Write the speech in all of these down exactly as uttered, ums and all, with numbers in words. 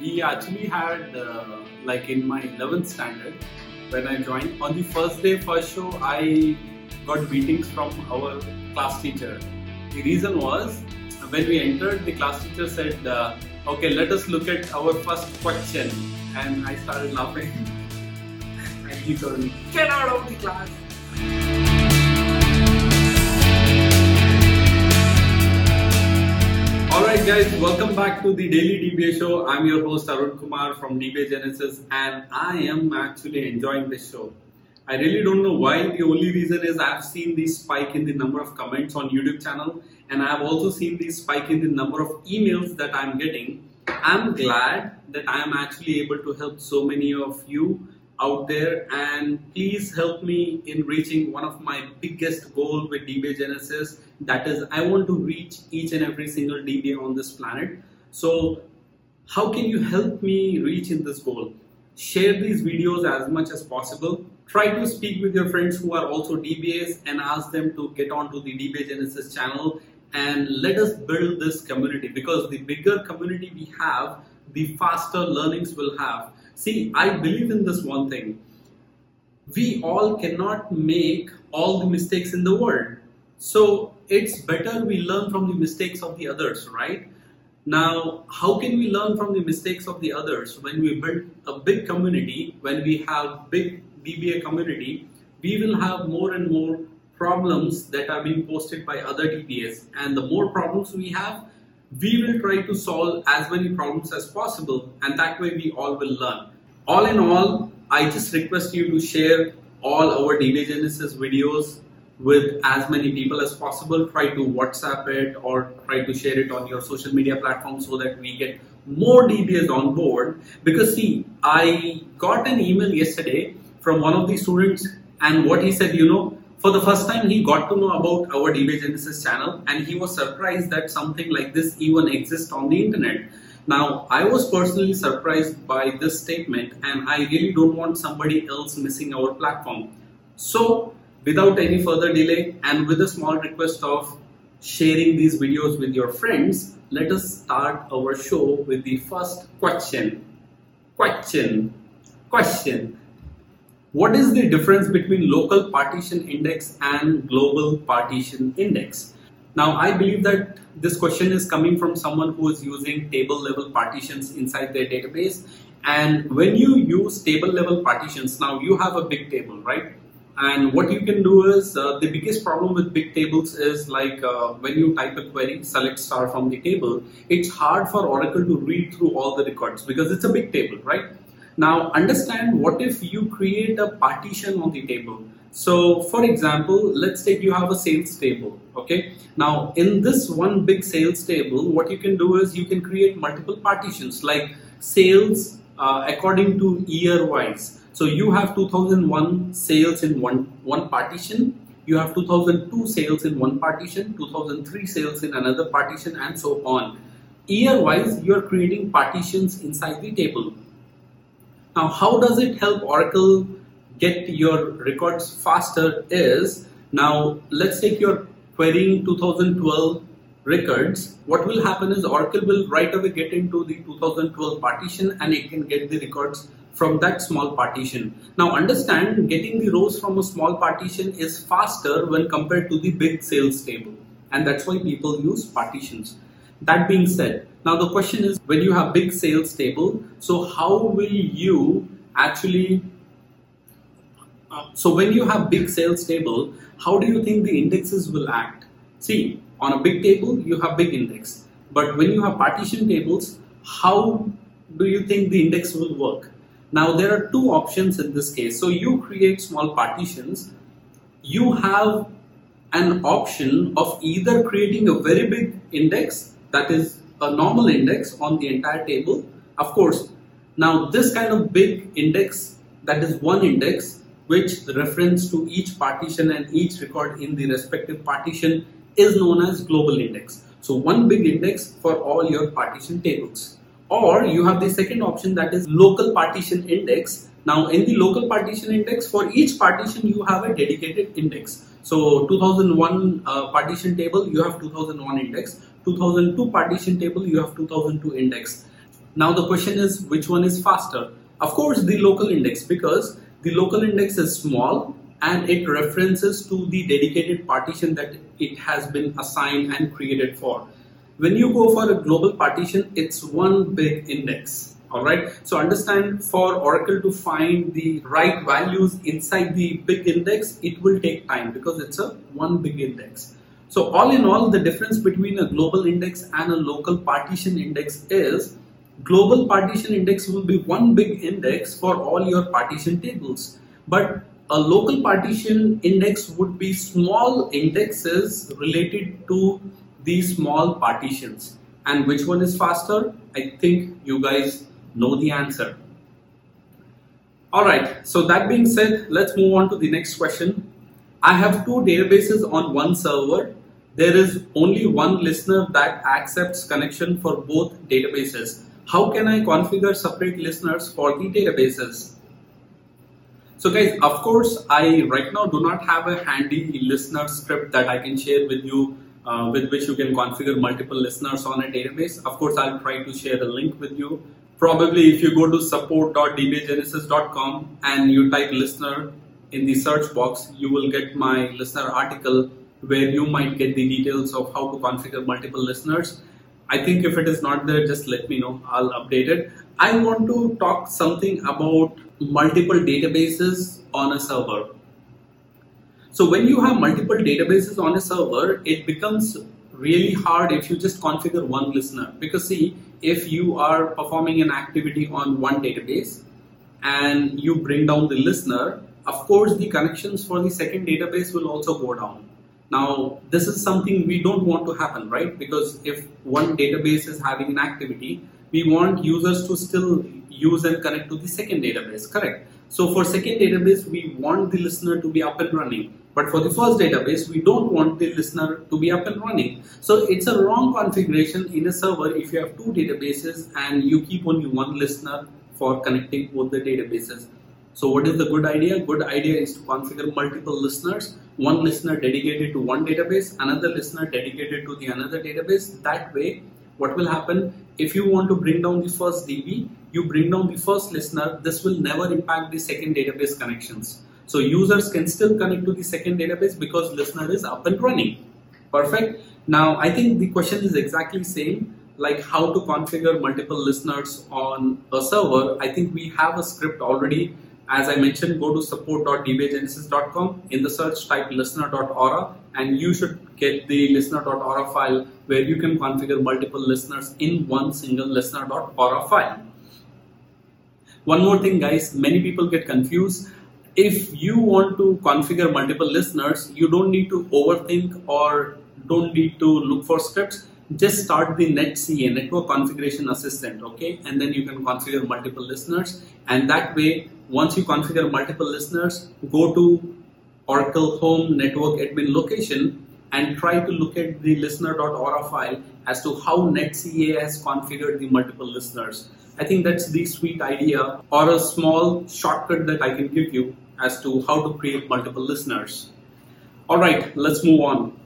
we actually had uh, like in my eleventh standard when I joined, on the first day, first show, I got beatings from our class teacher. The reason was, when we entered, the class teacher said, uh, okay, let us look at our first question. And I started laughing and he told me, get out of the class. Alright guys, welcome back to the Daily D B A show. I'm your host Arun Kumar from D B A Genesis, and I am actually enjoying this show. I really don't know why. The only reason is I've seen the spike in the number of comments on YouTube channel, and I've also seen the spike in the number of emails that I'm getting. I'm glad that I'm actually able to help so many of you out there, and please help me in reaching one of my biggest goal with D B A Genesis. That is, I want to reach each and every single D B A on this planet. So how can you help me reach in this goal? Share these videos as much as possible. Try to speak with your friends who are also D B As and ask them to get onto the D B A Genesis channel, and let us build this community, because the bigger community we have, the faster learnings we'll have. See, I believe in this one thing. We all cannot make all the mistakes in the world. So it's better we learn from the mistakes of the others, right? Now, how can we learn from the mistakes of the others? When we build a big community, when we have big D B A community, we will have more and more problems that are being posted by other D B As, and the more problems we have, we will try to solve as many problems as possible, and that way we all will learn. All in all, I just request you to share all our D B A Genesis videos with as many people as possible. Try to WhatsApp it or try to share it on your social media platform so that we get more D B As on board. Because see, I got an email yesterday from one of the students, and what he said, you know, for the first time he got to know about our D B A Genesis channel, and he was surprised that something like this even exists on the internet. Now, I was personally surprised by this statement, and I really don't want somebody else missing our platform. So without any further delay, and with a small request of sharing these videos with your friends, let us start our show with the first question. Question. Question. What is the difference between local partition index and global partition index? Now, I believe that this question is coming from someone who is using table level partitions inside their database. And when you use table level partitions, now you have a big table, right? And what you can do is, uh, the biggest problem with big tables is like uh, when you type a query, select star from the table, it's hard for Oracle to read through all the records because it's a big table, right? Now understand, what if you create a partition on the table? So for example, let's take you have a sales table, okay? Now in this one big sales table, what you can do is you can create multiple partitions like sales uh, according to year wise. So you have two thousand one sales in one, one partition, you have two thousand two sales in one partition, two thousand three sales in another partition, and so on. Year wise, you are creating partitions inside the table. Now, how does it help Oracle get your records faster is, now let's take your querying two thousand twelve records. What will happen is Oracle will right away get into the two thousand twelve partition, and it can get the records from that small partition. Now understand, getting the rows from a small partition is faster when compared to the big sales table, and that's why people use partitions. That being said, now the question is, when you have big sales table, so how will you actually, uh, so when you have big sales table, how do you think the indexes will act? See, on a big table, you have big index, but when you have partition tables, how do you think the index will work? Now there are two options in this case. So you create small partitions, you have an option of either creating a very big index, that is a normal index on the entire table. Of course, now this kind of big index, that is one index which reference to each partition and each record in the respective partition, is known as global index. So one big index for all your partition tables. Or you have the second option, that is local partition index. Now in the local partition index, for each partition you have a dedicated index. So two thousand one uh, partition table, you have two thousand one index, two thousand two partition table, you have two thousand two index. Now the question is, which one is faster? Of course, the local index, because the local index is small and it references to the dedicated partition that it has been assigned and created for. When you go for a global partition, it's one big index. All right. So understand, for Oracle to find the right values inside the big index, it will take time because it's a one big index. So all in all, the difference between a global index and a local partition index is global partition index will be one big index for all your partition tables, but a local partition index would be small indexes related to the small partitions. And which one is faster? I think you guys know the answer. All right, so that being said, let's move on to the next question. I have two databases on one server. There is only one listener that accepts connection for both databases. How can I configure separate listeners for the databases? So guys, of course, I right now do not have a handy listener script that I can share with you, uh, with which you can configure multiple listeners on a database. Of course, I'll try to share a link with you. Probably if you go to support dot d b a genesis dot com and you type listener in the search box, you will get my listener article where you might get the details of how to configure multiple listeners. I think if it is not there, just let me know. I'll update it. I want to talk something about multiple databases on a server. So when you have multiple databases on a server, it becomes really hard if you just configure one listener. Because see, if you are performing an activity on one database and you bring down the listener, of course, the connections for the second database will also go down. Now, this is something we don't want to happen, right? Because if one database is having an activity, we want users to still use and connect to the second database, correct? So for second database, we want the listener to be up and running. But for the first database, we don't want the listener to be up and running. So it's a wrong configuration in a server if you have two databases and you keep only one listener for connecting both the databases. So what is the good idea? Good idea is to configure multiple listeners, one listener dedicated to one database, another listener dedicated to the another database. That way, what will happen? If you want to bring down the first D B, you bring down the first listener, this will never impact the second database connections. So users can still connect to the second database because listener is up and running. Perfect. Now, I think the question is exactly same, like how to configure multiple listeners on a server. I think we have a script already. As I mentioned, go to support dot d b a genesis dot com, in the search type listener dot aura and you should get the listener dot aura file where you can configure multiple listeners in one single listener dot aura file. One more thing guys, many people get confused. If you want to configure multiple listeners, you don't need to overthink or don't need to look for scripts. Just start the N C A, Network Configuration Assistant, okay? And then you can configure multiple listeners, and that way, once you configure multiple listeners, go to Oracle Home Network Admin location and try to look at the listener dot aura file as to how N C A has configured the multiple listeners. I think that's the sweet idea or a small shortcut that I can give you as to how to create multiple listeners. All right, let's move on.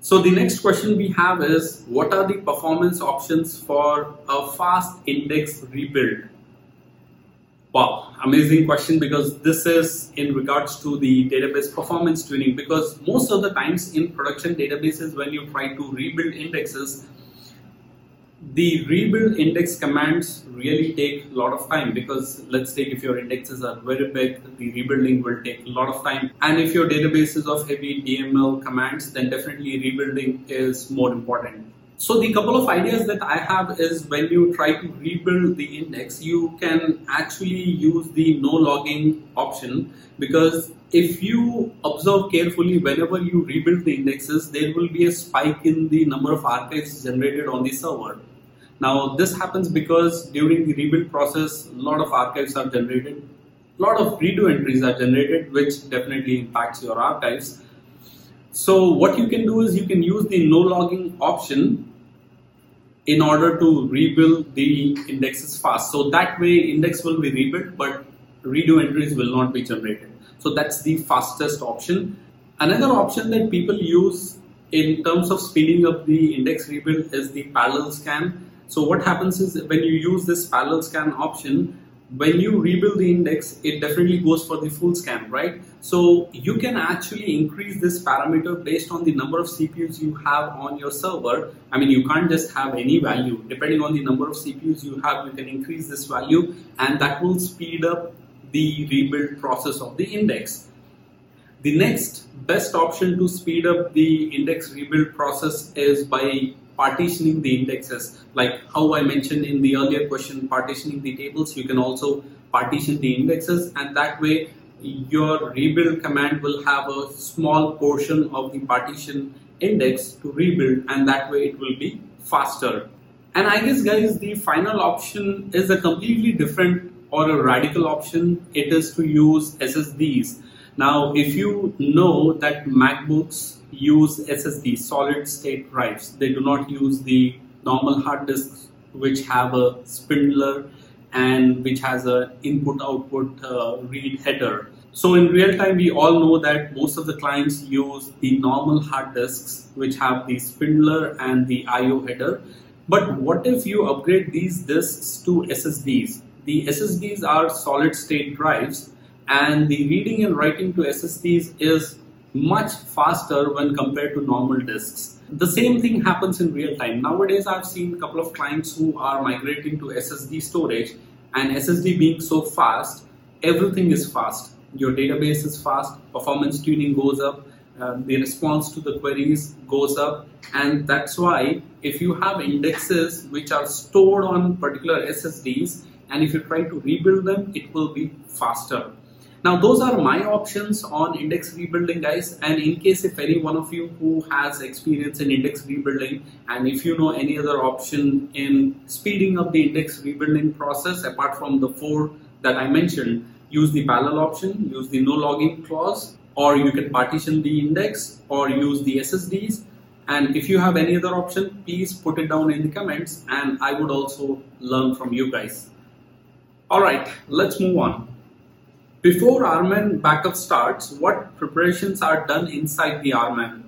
So the next question we have is, what are the performance options for a fast index rebuild? Wow, amazing question, because this is in regards to the database performance tuning, because most of the times in production databases, when you try to rebuild indexes, the rebuild index commands really take a lot of time, because let's take if your indexes are very big, the rebuilding will take a lot of time. And if your database is of heavy D M L commands, then definitely rebuilding is more important. So the couple of ideas that I have is, when you try to rebuild the index, you can actually use the no logging option, because if you observe carefully, whenever you rebuild the indexes, there will be a spike in the number of archives generated on the server. Now this happens because during the rebuild process, a lot of archives are generated, a lot of redo entries are generated, which definitely impacts your archives. So what you can do is you can use the no logging option in order to rebuild the indexes fast. So that way index will be rebuilt, but redo entries will not be generated. So that's the fastest option. Another option that people use in terms of speeding up the index rebuild is the parallel scan. So what happens is when you use this parallel scan option, when you rebuild the index, it definitely goes for the full scan, right? So you can actually increase this parameter based on the number of C P Us you have on your server. I mean, you can't just have any value. Depending on the number of C P Us you have, you can increase this value, and that will speed up the rebuild process of the index. The next best option to speed up the index rebuild process is by partitioning the indexes. Like how I mentioned in the earlier question, partitioning the tables, you can also partition the indexes, and that way your rebuild command will have a small portion of the partition index to rebuild, and that way it will be faster. And I guess guys, the final option is a completely different or a radical option. It is to use S S Ds. Now, if you know that MacBooks use S S D, solid state drives, they do not use the normal hard disks which have a spindler and which has a input output uh, read header. So in real time, we all know that most of the clients use the normal hard disks which have the spindler and the I O header. But what if you upgrade these disks to S S Ds? The S S Ds are solid state drives, and the reading and writing to S S Ds is much faster when compared to normal disks. The same thing happens in real time. Nowadays, I've seen a couple of clients who are migrating to S S D storage, and S S D being so fast, everything is fast. Your database is fast, performance tuning goes up, uh, the response to the queries goes up, and that's why if you have indexes which are stored on particular S S Ds, and if you try to rebuild them, it will be faster. Now, those are my options on index rebuilding, guys. And in case if any one of you who has experience in index rebuilding, and if you know any other option in speeding up the index rebuilding process apart from the four that I mentioned, use the parallel option, use the no logging clause, or you can partition the index or use the S S Ds. And if you have any other option, please put it down in the comments, and I would also learn from you guys. All right, let's move on. Before R M A N backup starts, what preparations are done inside the R M A N?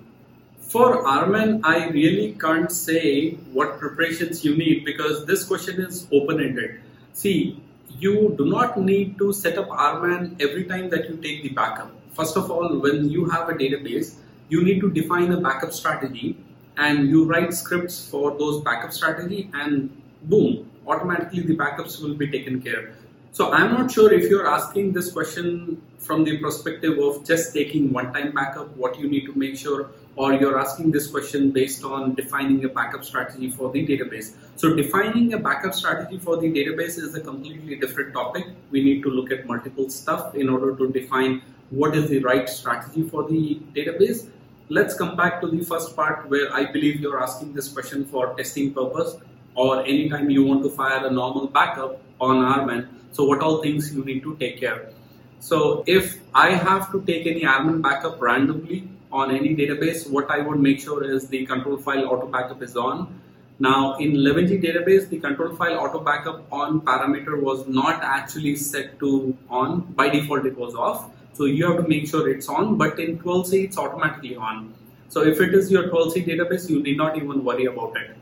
For R M A N, I really can't say what preparations you need because this question is open-ended. See, you do not need to set up R M A N every time that you take the backup. First of all, when you have a database, you need to define a backup strategy, and you write scripts for those backup strategy, and boom, automatically the backups will be taken care of. So I'm not sure if you're asking this question from the perspective of just taking one-time backup, what you need to make sure, or you're asking this question based on defining a backup strategy for the database. So defining a backup strategy for the database is a completely different topic. We need to look at multiple stuff in order to define what is the right strategy for the database. Let's come back to the first part where I believe you're asking this question for testing purpose, or anytime you want to fire a normal backup on R M A N. So what all things you need to take care of. So if I have to take any R M A N backup randomly on any database, what I would make sure is the control file auto backup is on. Now in eleven G database, the control file auto backup on parameter was not actually set to on. By default, it was off. So you have to make sure it's on, but in twelve C, it's automatically on. So if it is your twelve C database, you need not even worry about it.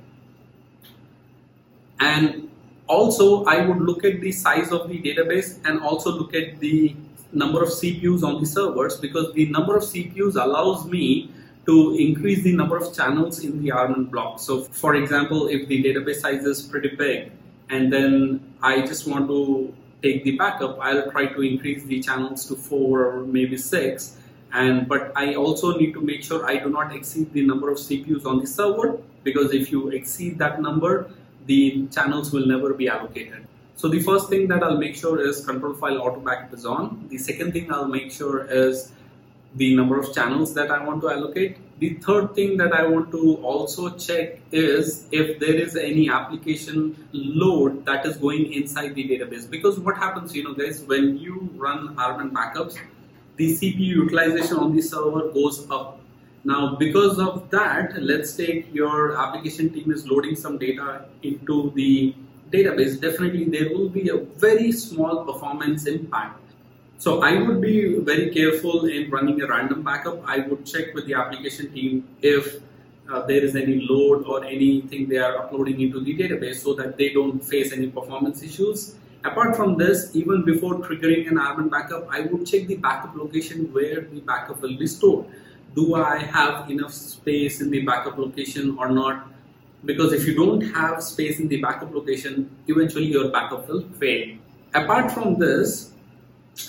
And also, I would look at the size of the database and also look at the number of C P Us on the servers, because the number of C P Us allows me to increase the number of channels in the R M A N block. So for example, if the database size is pretty big and then I just want to take the backup, I'll try to increase the channels to four or maybe six. And but I also need to make sure I do not exceed the number of C P Us on the server, because if you exceed that number, the channels will never be allocated. So the first thing that I'll make sure is control file auto backup is on. The second thing I'll make sure is the number of channels that I want to allocate. The third thing that I want to also check is if there is any application load that is going inside the database. Because what happens, you know guys, when you run R M A N backups, the C P U utilization on the server goes up. Now, because of that, let's take your application team is loading some data into the database. Definitely, there will be a very small performance impact. So I would be very careful in running a random backup. I would check with the application team if uh, there is any load or anything they are uploading into the database, so that they don't face any performance issues. Apart from this, even before triggering an R M A N backup, I would check the backup location where the backup will be stored. Do I have enough space in the backup location or not? Because if you don't have space in the backup location, eventually your backup will fail. Apart from this,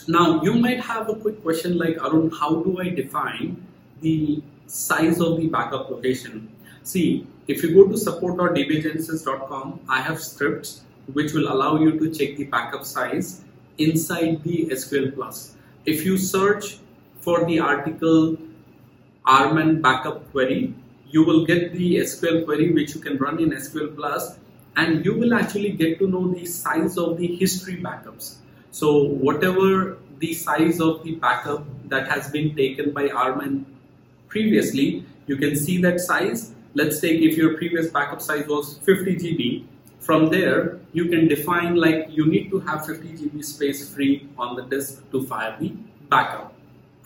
now you might have a quick question like, Arun, how do I define the size of the backup location? See, if you go to support dot d b a genesis dot com, I have scripts which will allow you to check the backup size inside the S Q L Plus. If you search for the article R M A N backup query, you will get the S Q L query which you can run in S Q L Plus, and you will actually get to know the size of the history backups. So whatever the size of the backup that has been taken by R M A N previously, you can see that size. Let's take, if your previous backup size was fifty gigabytes, from there you can define like you need to have fifty gigabytes space free on the disk to fire the backup.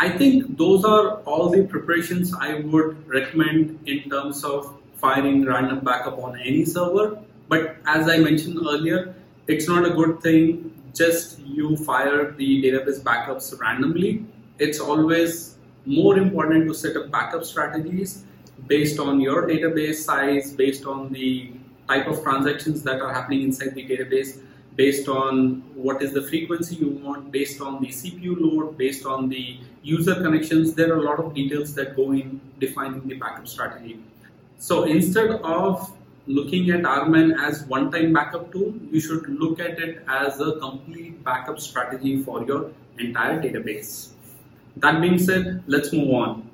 I think those are all the preparations I would recommend in terms of firing random backup on any server. But as I mentioned earlier, it's not a good thing just you fire the database backups randomly. It's always more important to set up backup strategies based on your database size, based on the type of transactions that are happening inside the database, based on what is the frequency you want, based on the C P U load, based on the user connections. There are a lot of details that go in defining the backup strategy. So instead of looking at R M A N as one-time backup tool, you should look at it as a complete backup strategy for your entire database. That being said, let's move on.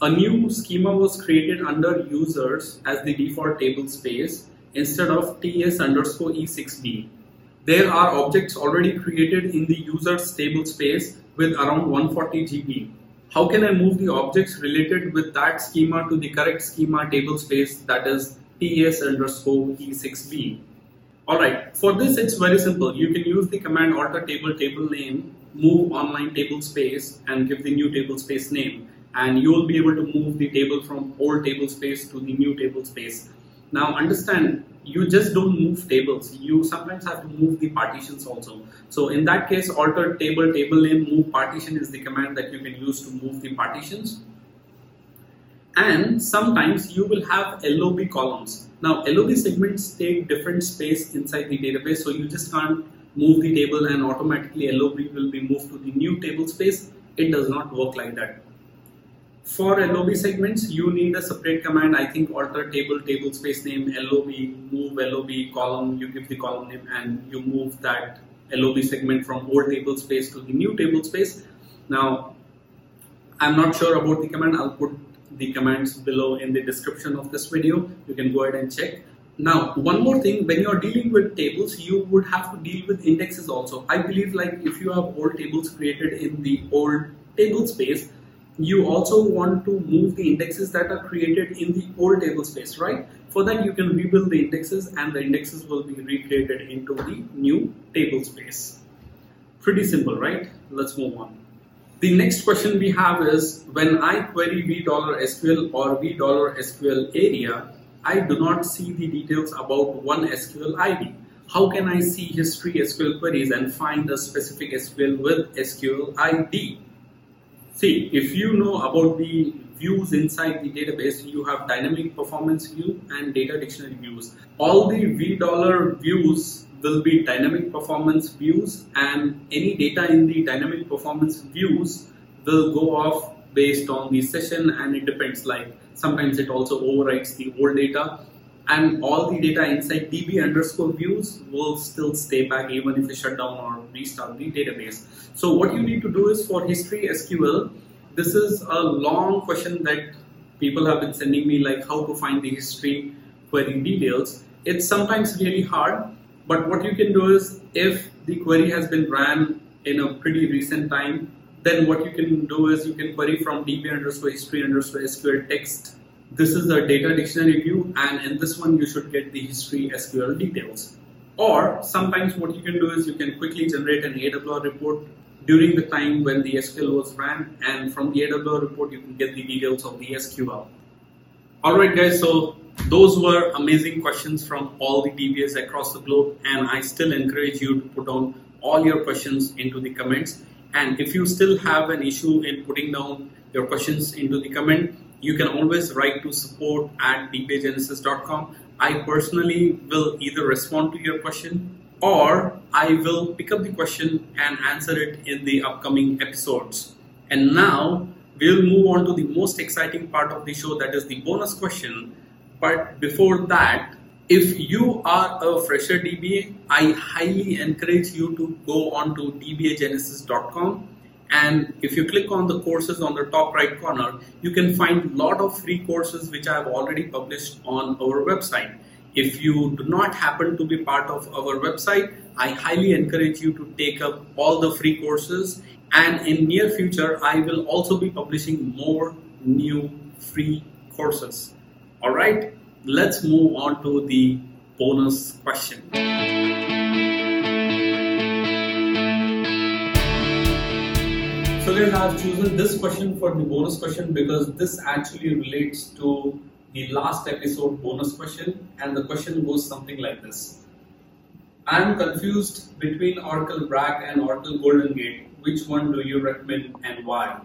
A new schema was created under users as the default table space instead of T S underscore E six B. There are objects already created in the users table space with around one hundred forty gigabytes. How can I move the objects related with that schema to the correct schema table space, that is T S underscore E six B? Alright, for this it's very simple. You can use the command alter table table name, move online table space, and give the new table space name, and you will be able to move the table from old table space to the new table space. Now understand, you just don't move tables, you sometimes have to move the partitions also. So in that case, alter table, table name, move partition is the command that you can use to move the partitions. And sometimes you will have L O B columns. Now L O B segments take different space inside the database, so you just can't move the table and automatically L O B will be moved to the new table space. It does not work like that. For L O B segments, you need a separate command. I think alter table, table space name, L O B, move L O B column, you give the column name and you move that L O B segment from old table space to the new table space. Now, I'm not sure about the command. I'll put the commands below in the description of this video. You can go ahead and check. Now, one more thing, when you're dealing with tables, you would have to deal with indexes also. I believe like if you have old tables created in the old table space, you also want to move the indexes that are created in the old table space, right? For that, you can rebuild the indexes and the indexes will be recreated into the new table space. Pretty simple, right? Let's move on. The next question we have is, when I query v dollar S Q L or v dollar S Q L area, I do not see the details about one S Q L I D. How can I see history S Q L queries and find a specific S Q L with S Q L I D? See, if you know about the views inside the database, you have dynamic performance view and data dictionary views. All the v dollar views will be dynamic performance views, and any data in the dynamic performance views will go off based on the session, and it depends, like sometimes it also overwrites the old data, and all the data inside db underscore views will still stay back even if you shut down or restart the database. So what you need to do is, for history S Q L, this is a long question that people have been sending me, like how to find the history query details. It's sometimes really hard, but what you can do is, if the query has been ran in a pretty recent time, then what you can do is you can query from db underscore history underscore S Q L text. This is the data dictionary view, and in this one you should get the history S Q L details. Or sometimes what you can do is you can quickly generate an A W R report during the time when the S Q L was ran, and from the A W R report you can get the details of the S Q L. Alright guys, so those were amazing questions from all the D B As across the globe, and I still encourage you to put on all your questions into the comments. And if you still have an issue in putting down your questions into the comment, you can always write to support at d b a genesis dot com. I personally will either respond to your question or I will pick up the question and answer it in the upcoming episodes. And now we'll move on to the most exciting part of the show, that is the bonus question. But before that, if you are a fresher D B A, I highly encourage you to go on to d b a genesis dot com, and if you click on the courses on the top right corner, you can find a lot of free courses which I have already published on our website. If you do not happen to be part of our website, I highly encourage you to take up all the free courses, and in near future I will also be publishing more new free courses. All right, let's move on to the bonus question. So guys, I have chosen this question for the bonus question because this actually relates to the last episode bonus question, and the question goes something like this. I am confused between Oracle R A C and Oracle Golden Gate. Which one do you recommend and why?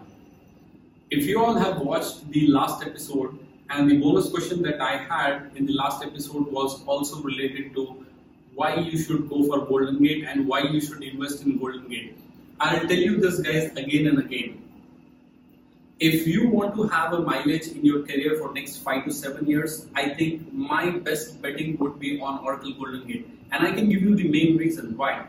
If you all have watched the last episode, and the bonus question that I had in the last episode was also related to why you should go for Golden Gate and why you should invest in Golden Gate. I'll tell you this guys again and again. If you want to have a mileage in your career for next five to seven years, I think my best betting would be on Oracle Golden Gate, and I can give you the main reason why.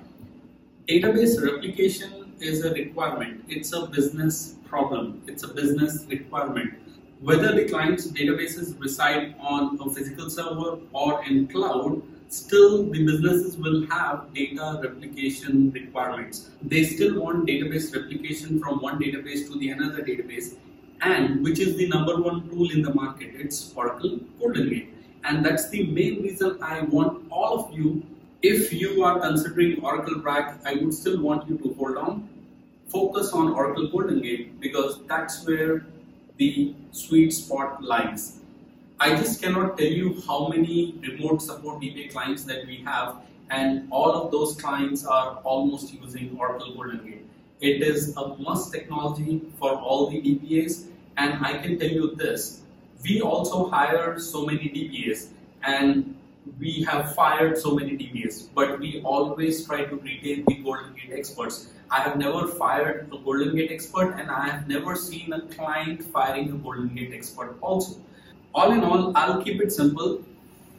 Database replication is a requirement. It's a business problem. It's a business requirement. Whether the client's databases reside on a physical server or in cloud, still the businesses will have data replication requirements. They still want database replication from one database to the another database, and which is the number one tool in the market. It's Oracle Golden Gate. And that's the main reason I want all of you, if you are considering Oracle R A C, I would still want you to hold on, focus on Oracle Golden Gate, because that's where the sweet spot lies. I just cannot tell you how many remote support D B A clients that we have, and all of those clients are almost using Oracle Golden Gate. It is a must technology for all the D B As, and I can tell you this, we also hire so many D B As and we have fired so many D B As, but we always try to retain the Golden Gate experts. I have never fired a Golden Gate expert, and I have never seen a client firing a Golden Gate expert also. All in all, I'll keep it simple.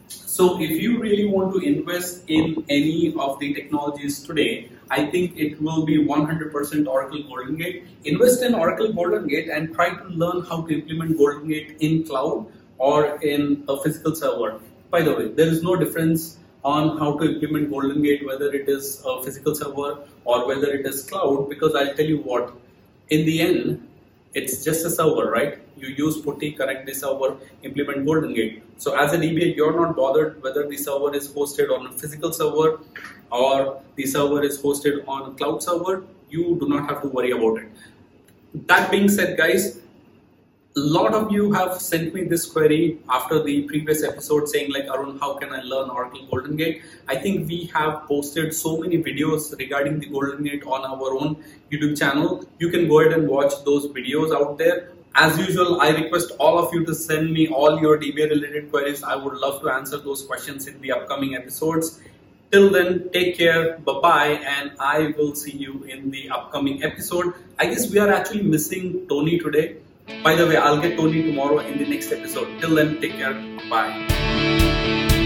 So if you really want to invest in any of the technologies today, I think it will be one hundred percent Oracle Golden Gate. Invest in Oracle Golden Gate and try to learn how to implement Golden Gate in cloud or in a physical server. By the way, there is no difference on how to implement Golden Gate, whether it is a physical server or whether it is cloud, because I'll tell you what, in the end, it's just a server, right? You use PuTTY, connect the server, implement Golden Gate. So as a D B A, you're not bothered whether the server is hosted on a physical server or the server is hosted on a cloud server. You do not have to worry about it. That being said, guys, a lot of you have sent me this query after the previous episode saying like, Arun, how can I learn Oracle Golden Gate? I think we have posted so many videos regarding the Golden Gate on our own YouTube channel. You can go ahead and watch those videos out there. As usual, I request all of you to send me all your D B A related queries. I would love to answer those questions in the upcoming episodes. Till then, take care, bye-bye, and I will see you in the upcoming episode. I guess we are actually missing Tony today. By the way, I'll get Tony tomorrow in the next episode. Till then, take care. Bye.